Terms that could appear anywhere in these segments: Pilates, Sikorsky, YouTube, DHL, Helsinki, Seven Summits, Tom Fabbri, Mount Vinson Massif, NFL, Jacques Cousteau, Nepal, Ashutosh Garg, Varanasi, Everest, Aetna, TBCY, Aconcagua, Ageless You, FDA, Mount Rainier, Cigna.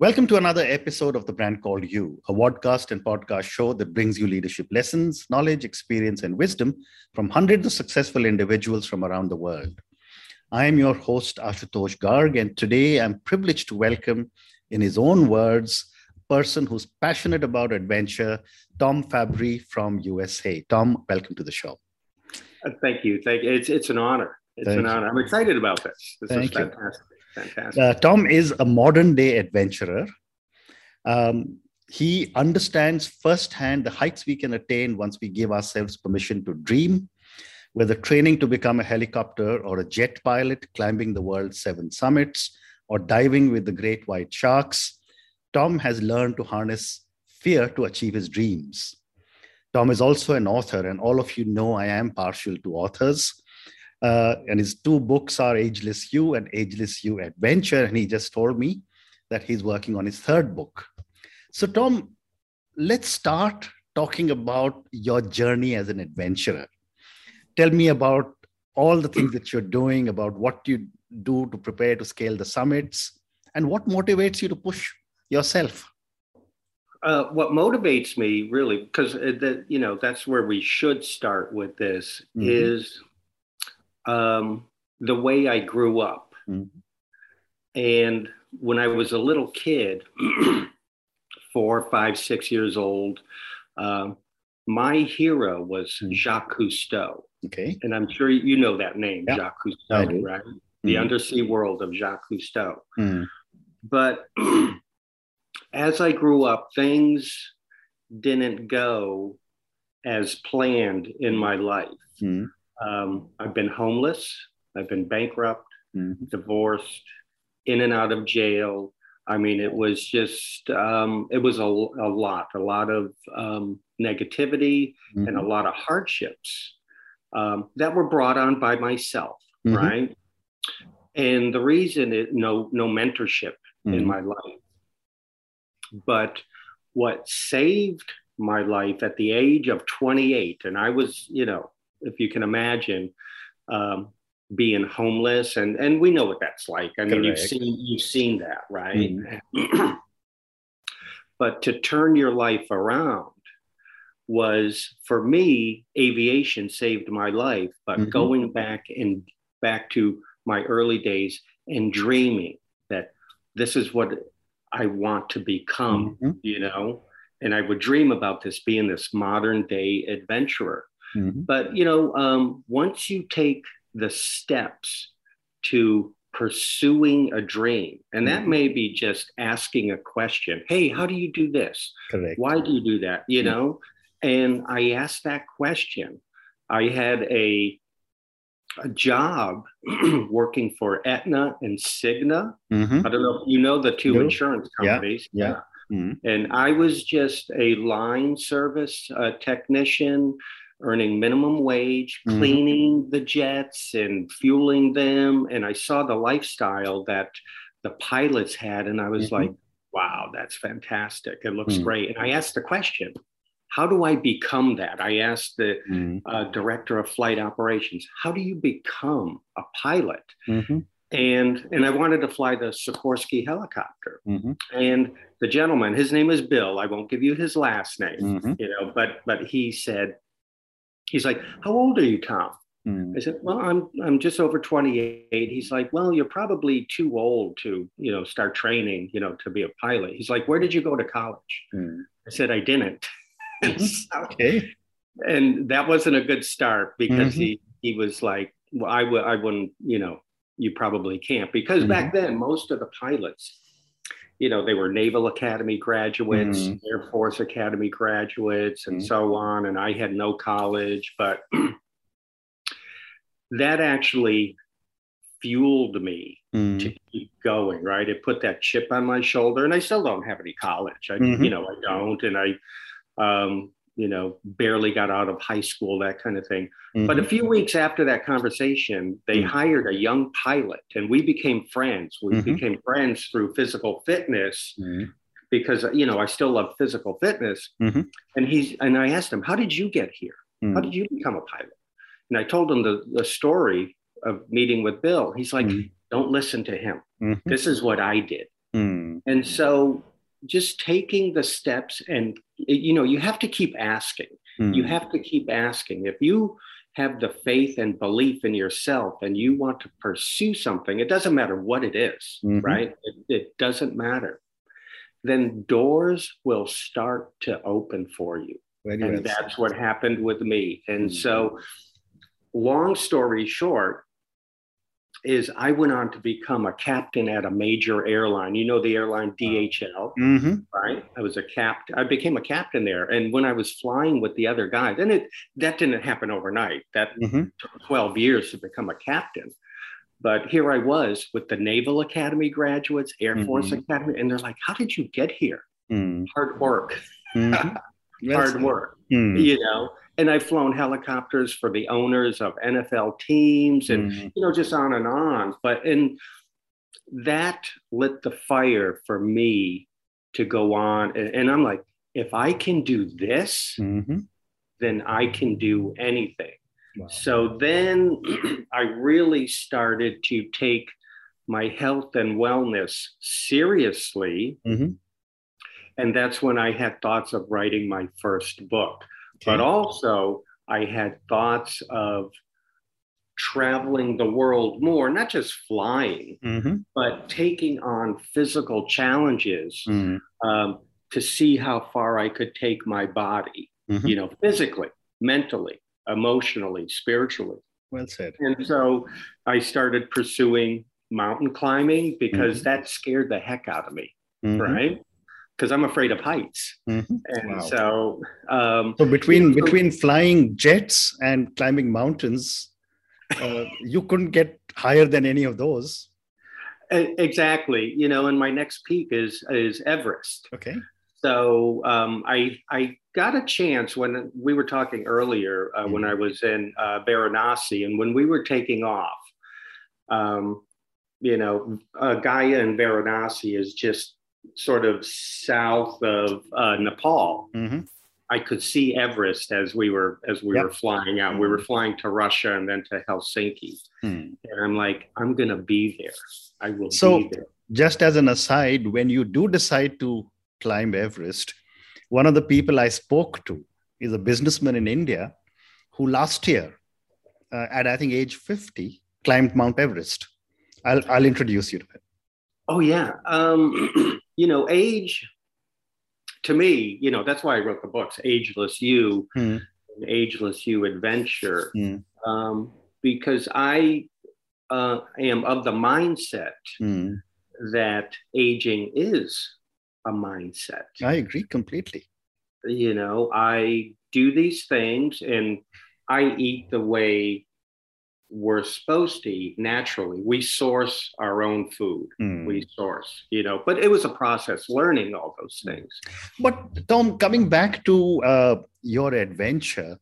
Welcome to another episode of The Brand Called You, a vodcast and podcast show that brings you leadership lessons, knowledge, experience, and wisdom from hundreds of successful individuals from around the world. I am your host, Ashutosh Garg, and today I'm privileged to welcome, in his own words, a person who's passionate about adventure, Tom Fabbri from USA. Tom, welcome to the show. Thank you. It's an honor. It's an honor. I'm excited about this. This is fantastic. Tom is a modern-day adventurer. He understands firsthand the heights we can attain once we give ourselves permission to dream, whether training to become a helicopter or a jet pilot, climbing the world's 7 summits, or diving with the great white sharks. Tom has learned to harness fear to achieve his dreams. Tom is also an author, and all of you know I am partial to authors. And his 2 books are Ageless You and Ageless You Adventure. And he just told me that he's working on his 3rd book. So, Tom, let's start talking about your journey as an adventurer. Tell me about all the things that you're doing, about what you do to prepare to scale the summits, and what motivates you to push yourself. What motivates me, really, because that's where we should start with this, is the way I grew up. And when I was a little kid, 4, 5, 6 years old, my hero was Jacques Cousteau. Okay. And I'm sure you know that name, yeah. Jacques Cousteau, right? The undersea world of Jacques Cousteau. But as I grew up, things didn't go as planned in my life. I've been homeless, I've been bankrupt, divorced, in and out of jail. I mean, it was just, it was a lot of negativity and a lot of hardships that were brought on by myself, right? And the reason is no mentorship in my life. But what saved my life at the age of 28, and I was, if you can imagine being homeless, and we know what that's like. I mean, you've seen that, right? But to turn your life around was, for me, aviation saved my life, but going back to my early days and dreaming that this is what I want to become, and I would dream about this, being this modern day adventurer. But, once you take the steps to pursuing a dream, and that may be just asking a question, hey, how do you do this? Why do you do that? You know, and I asked that question. I had a job working for Aetna and Cigna. I don't know if you know the 2 insurance companies. Yeah. And I was just a line service technician, earning minimum wage, cleaning the jets and fueling them. And I saw the lifestyle that the pilots had. And I was like, wow, that's fantastic. It looks great. And I asked the question, how do I become that? I asked the director of flight operations, how do you become a pilot? And I wanted to fly the Sikorsky helicopter. And the gentleman, his name is Bill. I won't give you his last name, but he said, he's like, how old are you, Tom? I said, well, I'm just over 28. He's like, well, you're probably too old to, start training, to be a pilot. He's like, where did you go to college? I said, I didn't. Okay. And that wasn't a good start because he was like, well, I wouldn't, you probably can't. Because back then, most of the pilots, they were Naval Academy graduates, Air Force Academy graduates, and so on. And I had no college, but that actually fueled me to keep going, right? It put that chip on my shoulder, and I still don't have any college. I don't, and I, barely got out of high school, that kind of thing. But a few weeks after that conversation, they hired a young pilot, and we became friends. We became friends through physical fitness because, I still love physical fitness. And I asked him, how did you get here? How did you become a pilot? And I told him the story of meeting with Bill. He's like, don't listen to him. This is what I did. And so just taking the steps and, you know, you have to keep asking. You have to keep asking. If you have the faith and belief in yourself and you want to pursue something, it doesn't matter what it is, right? It doesn't matter. Then doors will start to open for you. And that's what happened with me. And so long story short is I went on to become a captain at a major airline. You know, the airline DHL, right? I was a captain. I became a captain there. And when I was flying with the other guys, and that didn't happen overnight. That took 12 years to become a captain. But here I was with the Naval Academy graduates, Air Force Academy, and they're like, how did you get here? Hard work. Hard work, you know. And I've flown helicopters for the owners of NFL teams and, you know, just on and on. But and that lit the fire for me to go on. And I'm like, if I can do this, then I can do anything. Wow. So then I really started to take my health and wellness seriously. And that's when I had thoughts of writing my first book. But also I had thoughts of traveling the world more, not just flying, but taking on physical challenges to see how far I could take my body, you know, physically, mentally, emotionally, spiritually. Well said. And so I started pursuing mountain climbing because that scared the heck out of me, right? Because I'm afraid of heights. And so... so between flying jets and climbing mountains, you couldn't get higher than any of those. Exactly. You know, and my next peak is Everest. Okay. So I got a chance when we were talking earlier, when I was in Varanasi, and when we were taking off, you know, Gaya and Varanasi is just sort of south of Nepal. I could see Everest as we were flying out. We were flying to Russia and then to Helsinki. And I'm like, I'm going to be there. I will be there. Just as an aside, when you do decide to climb Everest, one of the people I spoke to is a businessman in India who last year, at I think age 50, climbed Mount Everest. I'll introduce you to him. Oh, yeah. You know, age, to me, you know, that's why I wrote the books, Ageless You, and Ageless You Adventure, because I am of the mindset that aging is a mindset. I agree completely. You know, I do these things and I eat the way we're supposed to eat naturally. We source our own food. We source, you know, but it was a process learning all those things. But Tom, coming back to your adventure,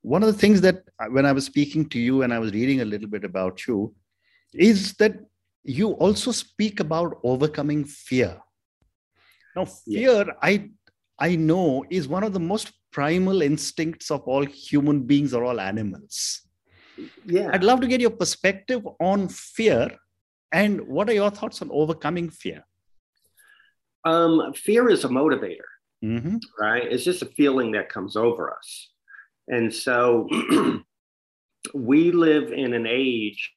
one of the things that when I was speaking to you and I was reading a little bit about you is that you also speak about overcoming fear. Now, fear, I know, is one of the most primal instincts of all human beings or all animals. Yeah, I'd love to get your perspective on fear, and what are your thoughts on overcoming fear? Fear is a motivator, right? It's just a feeling that comes over us. And so we live in an age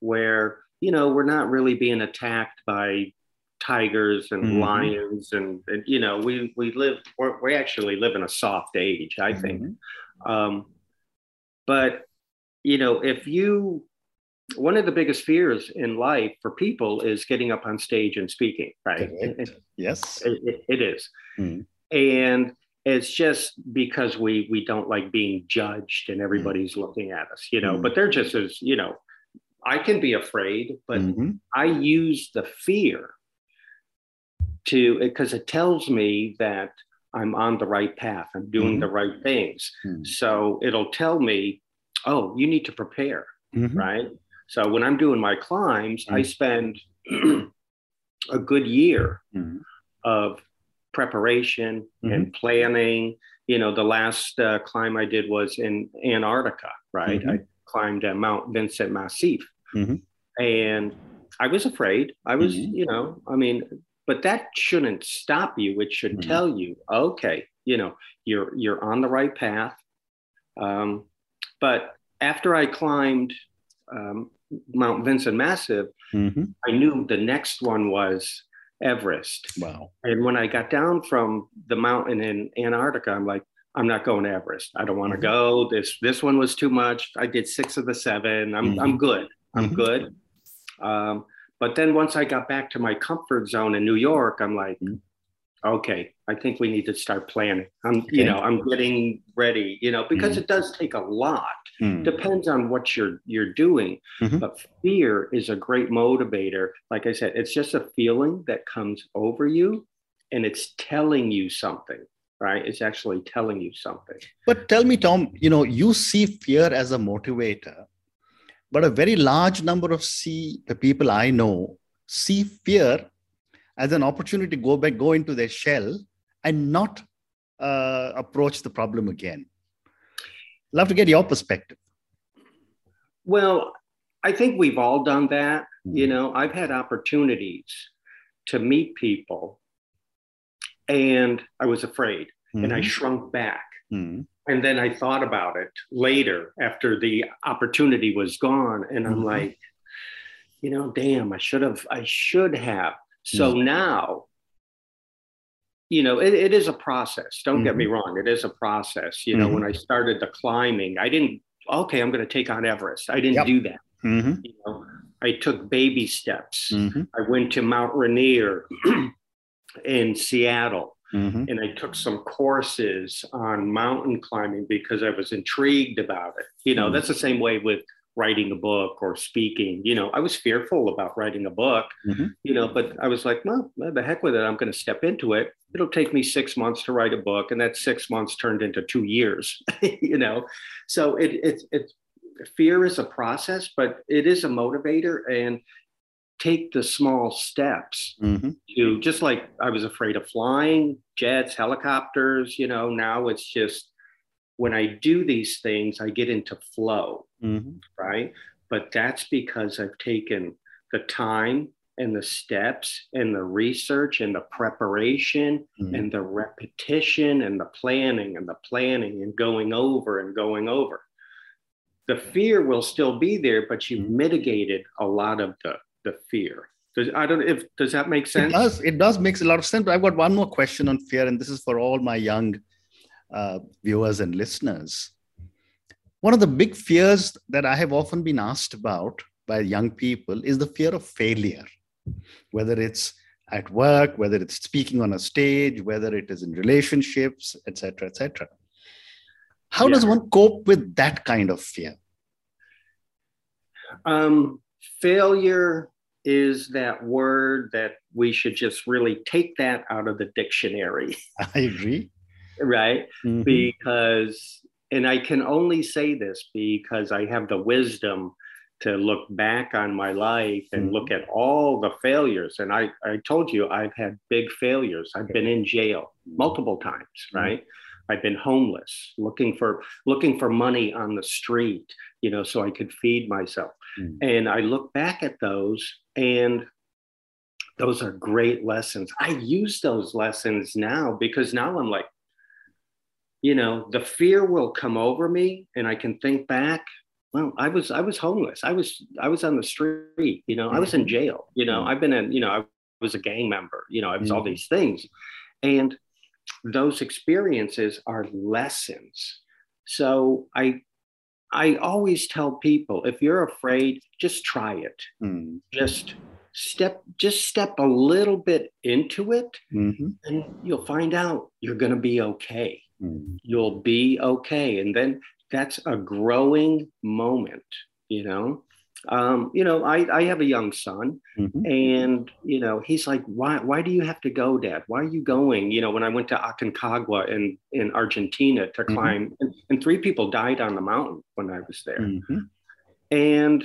where, you know, we're not really being attacked by tigers and lions and you know, we actually live in a soft age, I think. But you know, one of the biggest fears in life for people is getting up on stage and speaking, right? Yes. It is. And it's just because we don't like being judged and everybody's looking at us, you know, but they're just as, you know, I can be afraid, but I use the fear because it tells me that I'm on the right path. I'm doing the right things. So it'll tell me, oh, you need to prepare, right? So when I'm doing my climbs, I spend a good year of preparation and planning. You know, the last climb I did was in Antarctica, right? I climbed Mount Vincent Massif. And I was afraid. I was, you know, I mean, But that shouldn't stop you. It should tell you, okay, you know, you're on the right path. But after I climbed Mount Vinson Massif, I knew the next one was Everest. Wow. And when I got down from the mountain in Antarctica, I'm like, I'm not going to Everest. I don't want to go. This one was too much. I did 6 of the 7. I'm good. I'm good. But then once I got back to my comfort zone in New York, I'm like, okay, I think we need to start planning. I'm getting ready, because it does take a lot. Depends on what you're doing. But fear is a great motivator. Like I said, it's just a feeling that comes over you and it's telling you something, right? It's actually telling you something. But tell me, Tom, you see fear as a motivator. But a very large number of the people I know see fear as an opportunity to go into their shell and not approach the problem again. Love to get your perspective. Well, I think we've all done that. I've had opportunities to meet people and I was afraid and I shrunk back. And then I thought about it later after the opportunity was gone. And I'm like, damn, I should have. So now, it is a process. Don't get me wrong. It is a process. When I started the climbing, I didn't, okay, I'm going to take on Everest. I didn't do that. I took baby steps. I went to Mount Rainier in Seattle. And I took some courses on mountain climbing because I was intrigued about it. That's the same way with writing a book or speaking. I was fearful about writing a book, but I was like, well, the heck with it. I'm going to step into it. It'll take me 6 months to write a book. And that 6 months turned into 2 years, So fear is a process, but it is a motivator. And take the small steps to, just like I was afraid of flying, jets, helicopters, now it's just, when I do these things, I get into flow, right? But that's because I've taken the time and the steps and the research and the preparation and the repetition and the planning and going over. The fear will still be there, but you've mitigated a lot of the fear. Does that make sense? It does make a lot of sense. But I've got one more question on fear, and this is for all my young viewers and listeners. One of the big fears that I have often been asked about by young people is the fear of failure, whether it's at work, whether it's speaking on a stage, whether it is in relationships, etc., etc. How does one cope with that kind of fear? Failure is that word that we should just really take that out of the dictionary. I agree. Right? Because, and I can only say this because I have the wisdom to look back on my life and look at all the failures. And I told you, I've had big failures. I've been in jail multiple times, right? I've been homeless, looking for money on the street, so I could feed myself. And I look back at those, and those are great lessons. I use those lessons now because now I'm like, the fear will come over me and I can think back. Well, I was homeless. I was on the street, I was in jail, I've been in, I was a gang member, I was all these things. And those experiences are lessons. So I always tell people, if you're afraid, just try it. Just step a little bit into it and you'll find out you're going to be okay. You'll be okay. And then that's a growing moment, I have a young son and, he's like, why do you have to go, Dad? Why are you going? When I went to Aconcagua in Argentina to climb and 3 people died on the mountain when I was there. And,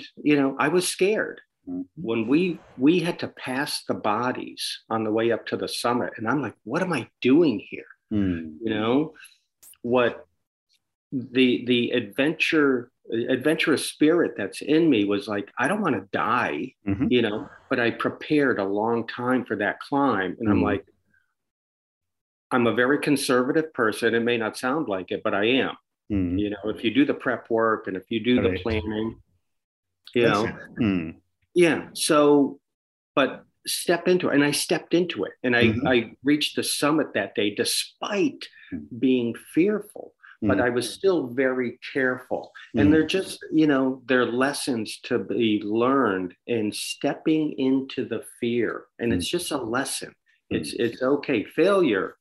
I was scared when we had to pass the bodies on the way up to the summit. And I'm like, what am I doing here? What the adventurous spirit that's in me was like, I don't want to die, mm-hmm. you know, but I prepared a long time for that climb. And mm-hmm. I'm like, I'm a very conservative person. It may not sound like it, but I am, mm-hmm. you know, if you do the prep work and if you do the planning, you know, mm-hmm. yeah. So, but step into it. And I stepped into it and mm-hmm. I reached the summit that day, despite mm-hmm. being fearful. But mm-hmm. I was still very careful. Mm-hmm. And they're just, you know, they're lessons to be learned in stepping into the fear. And mm-hmm. it's just a lesson. Mm-hmm. It's okay. Failure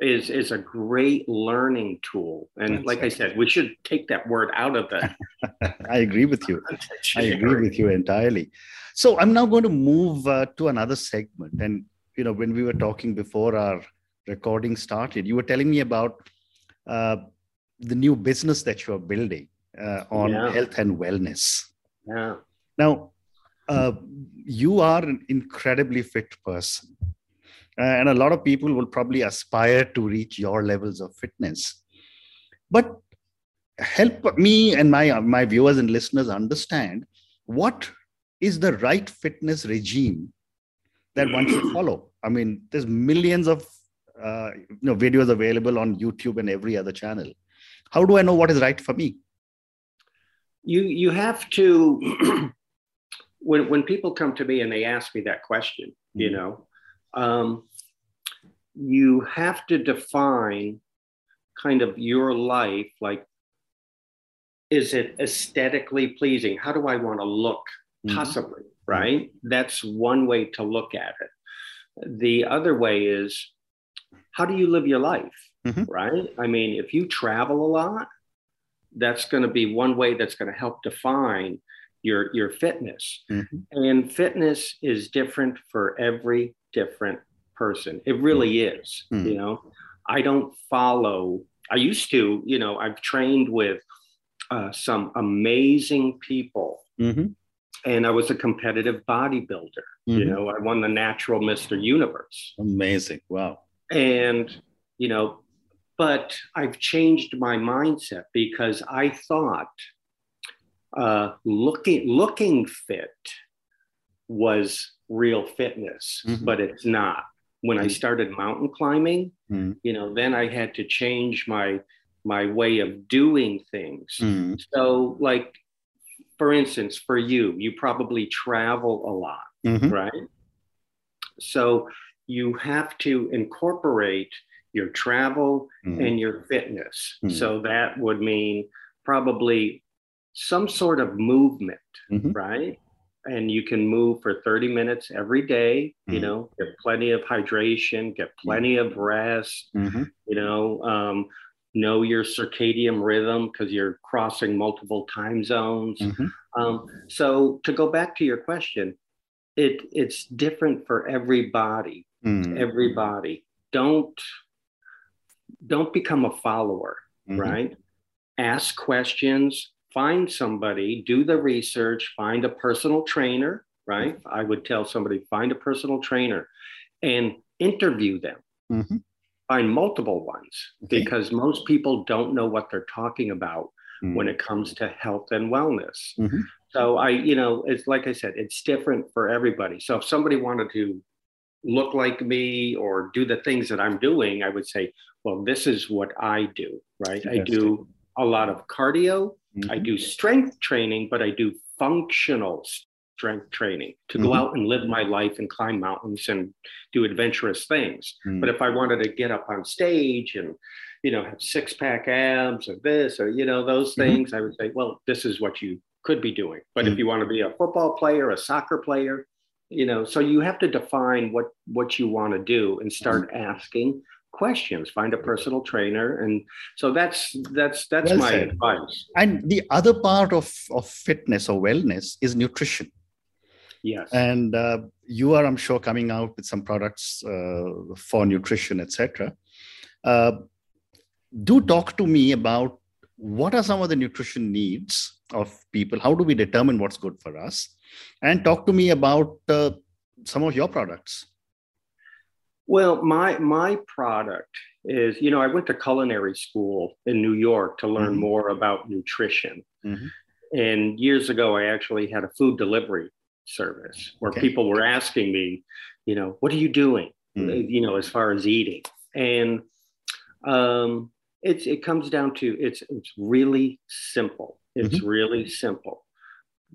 is a great learning tool. And that's like right. I said, we should take that word out of that. I agree with you. I agree with you entirely. So I'm now going to move to another segment. And, you know, when we were talking before our recording started, you were telling me about the new business that you're building on health and wellness. Yeah. Now, you are an incredibly fit person. And a lot of people will probably aspire to reach your levels of fitness. But help me and my viewers and listeners understand, what is the right fitness regime that one should follow? I mean, there's millions of videos available on YouTube and every other channel. How do I know what is right for me? You have to, when people come to me and they ask me that question, mm-hmm. you know, you have to define kind of your life. Like, is it aesthetically pleasing? How do I want to look? Mm-hmm. Possibly, right? Mm-hmm. That's one way to look at it. The other way is, how do you live your life? Mm-hmm. Right? I mean, if you travel a lot, that's going to be one way that's going to help define your fitness. Mm-hmm. And fitness is different for every different person. It really is. Mm-hmm. You know, I don't follow, I used to, you know, I've trained with some amazing people. Mm-hmm. And I was a competitive bodybuilder. Mm-hmm. You know, I won the natural Mr. Universe. Amazing. Wow. And, you know, but I've changed my mindset because I thought looking fit was real fitness, mm-hmm. but it's not. When I started mountain climbing, mm-hmm. you know, then I had to change my way of doing things. Mm-hmm. So, like, for instance, for you probably travel a lot, mm-hmm. right? So you have to incorporate your travel mm. and your fitness. Mm. So that would mean probably some sort of movement, mm-hmm. right? And you can move for 30 minutes every day, mm. you know, get plenty of hydration, get plenty of rest, mm-hmm. you know your circadian rhythm because you're crossing multiple time zones. Mm-hmm. So to go back to your question, it's different for everybody, mm. everybody. Don't become a follower, mm-hmm. right? Ask questions, find somebody, do the research, find a personal trainer, right? Mm-hmm. I would tell somebody, find a personal trainer and interview them. Mm-hmm. Find multiple ones, okay. because most people don't know what they're talking about mm-hmm. when it comes to health and wellness. Mm-hmm. So it's like I said, it's different for everybody. So if somebody wanted to look like me or do the things that I'm doing, I would say, well, this is what I do, right? I do a lot of cardio. Mm-hmm. I do strength training, but I do functional strength training to mm-hmm. go out and live my life and climb mountains and do adventurous things. Mm-hmm. But if I wanted to get up on stage and, you know, have six-pack abs or this or, you know, those things, mm-hmm. I would say, well, this is what you could be doing. But mm-hmm. if you want to be a football player, a soccer player, you know, so you have to define what you want to do and start asking questions, find a personal trainer. And so that's well my said. Advice. And the other part of fitness or wellness is nutrition. Yes. And you are, I'm sure, coming out with some products for nutrition, etc. Do talk to me about what are some of the nutrition needs of people? How do we determine what's good for us? And talk to me about some of your products. Well, my product is, you know, I went to culinary school in New York to learn more about nutrition. And years ago, I actually had a food delivery service where people were asking me, you know, what are you doing, you know, as far as eating? And it comes down to, it's really simple. It's really simple.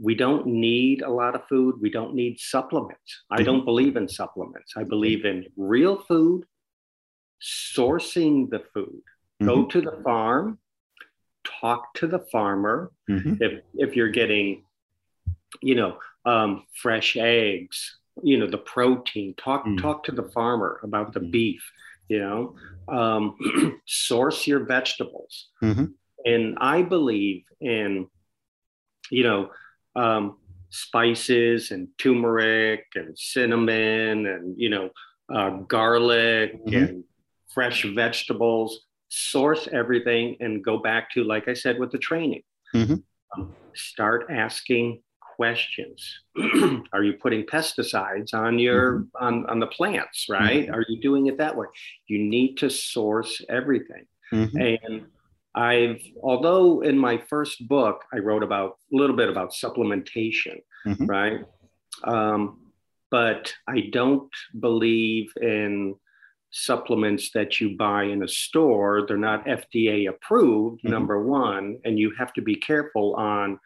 We don't need a lot of food. We don't need supplements. I don't believe in supplements. I believe in real food, sourcing the food. Go to the farm, talk to the farmer. If you're getting, you know, fresh eggs, you know, the protein, talk to the farmer about the beef, you know, source your vegetables. And I believe in, you know, spices and turmeric and cinnamon and, you know, garlic and fresh vegetables, source everything, and go back to, like I said, with the training, start asking questions. Are you putting pesticides on your, on the plants, right? Are you doing it that way? You need to source everything. And although in my first book, I wrote about a little bit about supplementation, right? But I don't believe in supplements that you buy in a store. They're not FDA approved, number one, and you have to be careful on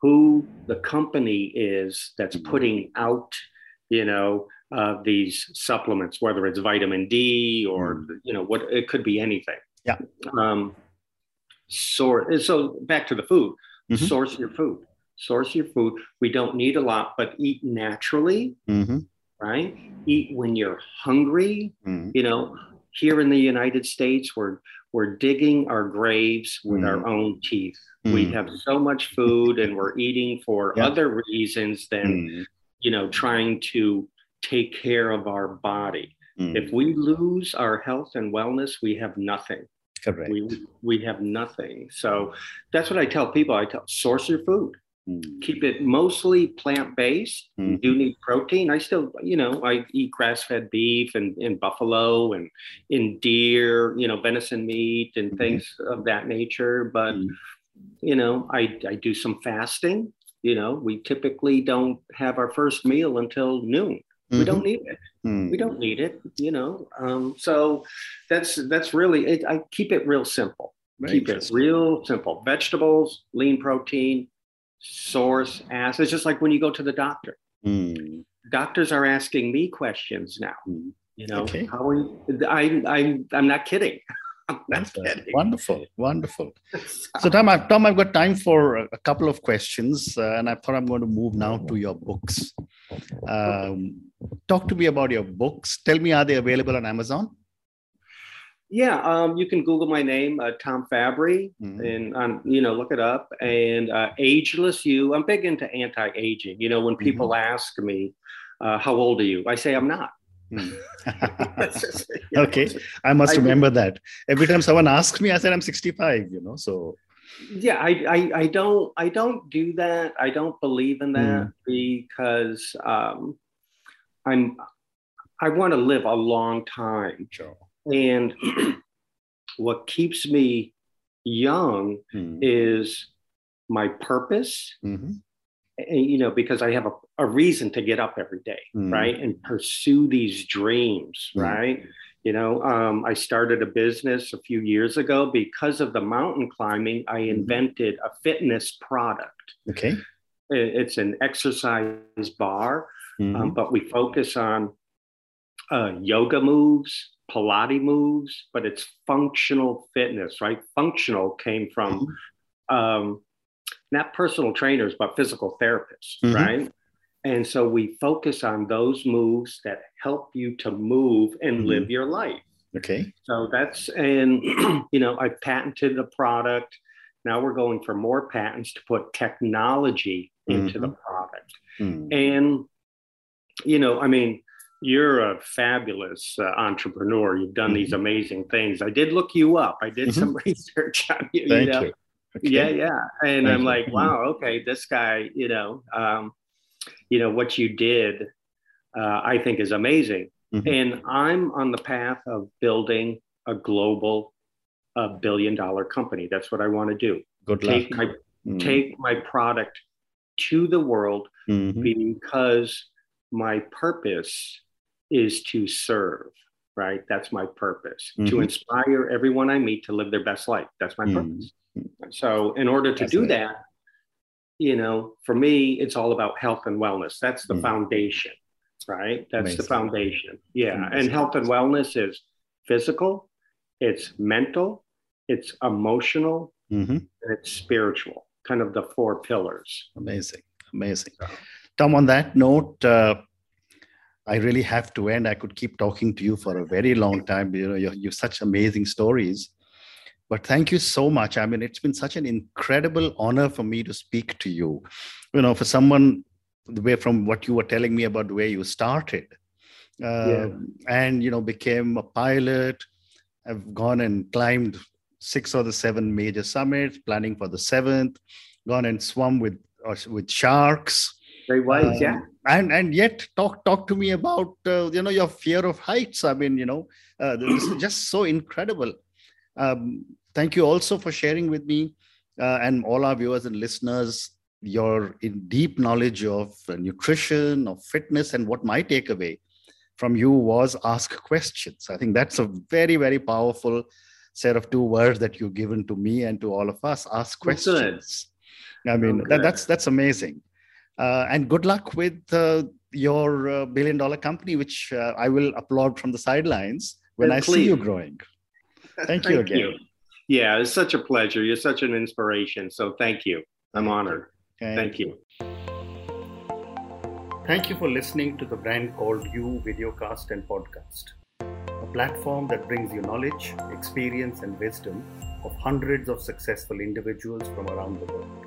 who the company is that's putting out, you know, these supplements, whether it's vitamin D or, you know, what, it could be anything. Yeah. So back to the food, source your food, source your food. We don't need a lot, but eat naturally, right? Eat when you're hungry. You know, here in the United States, we're digging our graves with our own teeth. We have so much food and we're eating for other reasons than, you know, trying to take care of our body. If we lose our health and wellness, we have nothing. Correct. We have nothing. So that's what I tell people. I tell, source your food. Keep it mostly plant-based. You do need protein. I still, you know, I eat grass-fed beef and buffalo and in deer, you know, venison meat and things of that nature. But, you know, I do some fasting. You know, we typically don't have our first meal until noon. We don't need it. We don't need it, you know. So that's really it. I keep it real simple. Very keep it real simple. Vegetables, lean protein, source, ask. It's just like when you go to the doctor. Doctors are asking me questions now. You know, how are you? I'm not kidding. That's wonderful, wonderful. So Tom, I've got time for a couple of questions, and I thought I'm going to move now to your books. Talk to me about your books. Tell me, are they available on Amazon? Yeah, you can Google my name, Tom Fabbri, and you know, look it up. And Ageless You. I'm big into anti-aging. You know, when people ask me, "How old are you?" I say, "I'm not." Just, you know, I must remember that. Every time someone asks me, I said I'm 65, you know. So yeah, I don't do that. I don't believe in that because I want to live a long time. Sure. And what keeps me young is my purpose. And, you know, because I have a reason to get up every day, right? And pursue these dreams, right? You know, I started a business a few years ago. Because of the mountain climbing, I invented a fitness product. Okay. It's an exercise bar, but we focus on yoga moves, Pilates moves, but it's functional fitness, right? Functional came from... not personal trainers, but physical therapists, right? And so we focus on those moves that help you to move and live your life. Okay. So that's, and, you know, I patented the product. Now we're going for more patents to put technology into the product. And, you know, I mean, you're a fabulous entrepreneur. You've done these amazing things. I did look you up. I did some research on you. Thank you. Okay. Yeah. And I'm like, wow, okay, this guy, you know, what you did, I think is amazing. Mm-hmm. And I'm on the path of building a global billion-dollar company. That's what I want to do. Good luck. Take my product to the world, mm-hmm. because my purpose is to serve, right? That's my purpose, mm-hmm. to inspire everyone I meet to live their best life. That's my purpose. Mm-hmm. So in order to do that, you know, for me, it's all about health and wellness. That's the foundation, right? That's the foundation. Yeah. Amazing. And health and wellness is physical, it's mental, it's emotional, mm-hmm. and it's spiritual, kind of the four pillars. Amazing. Amazing. Tom, on that note, I really have to end. I could keep talking to you for a very long time. You know, you have such amazing stories. But thank you so much. I mean, it's been such an incredible honor for me to speak to you. You know, for someone, the way from what you were telling me about where you started, and, you know, became a pilot, I've gone and climbed 6 of the 7 major summits, planning for the 7th, gone and swum with sharks. Very wise, yeah. And yet talk to me about, you know, your fear of heights. I mean, you know, this is just so incredible. Thank you also for sharing with me and all our viewers and listeners your deep knowledge of nutrition, of fitness, and what my takeaway from you was ask questions. I think that's a very, very powerful set of 2 words that you've given to me and to all of us. Ask questions. I mean, that's amazing. And good luck with your billion-dollar company, which I will applaud from the sidelines when I see you growing. Thank you again. Yeah, it's such a pleasure. You're such an inspiration. So thank you. I'm honored. Thank you. Thank you for listening to the Brand Called You videocast and podcast, a platform that brings you knowledge, experience, and wisdom of hundreds of successful individuals from around the world.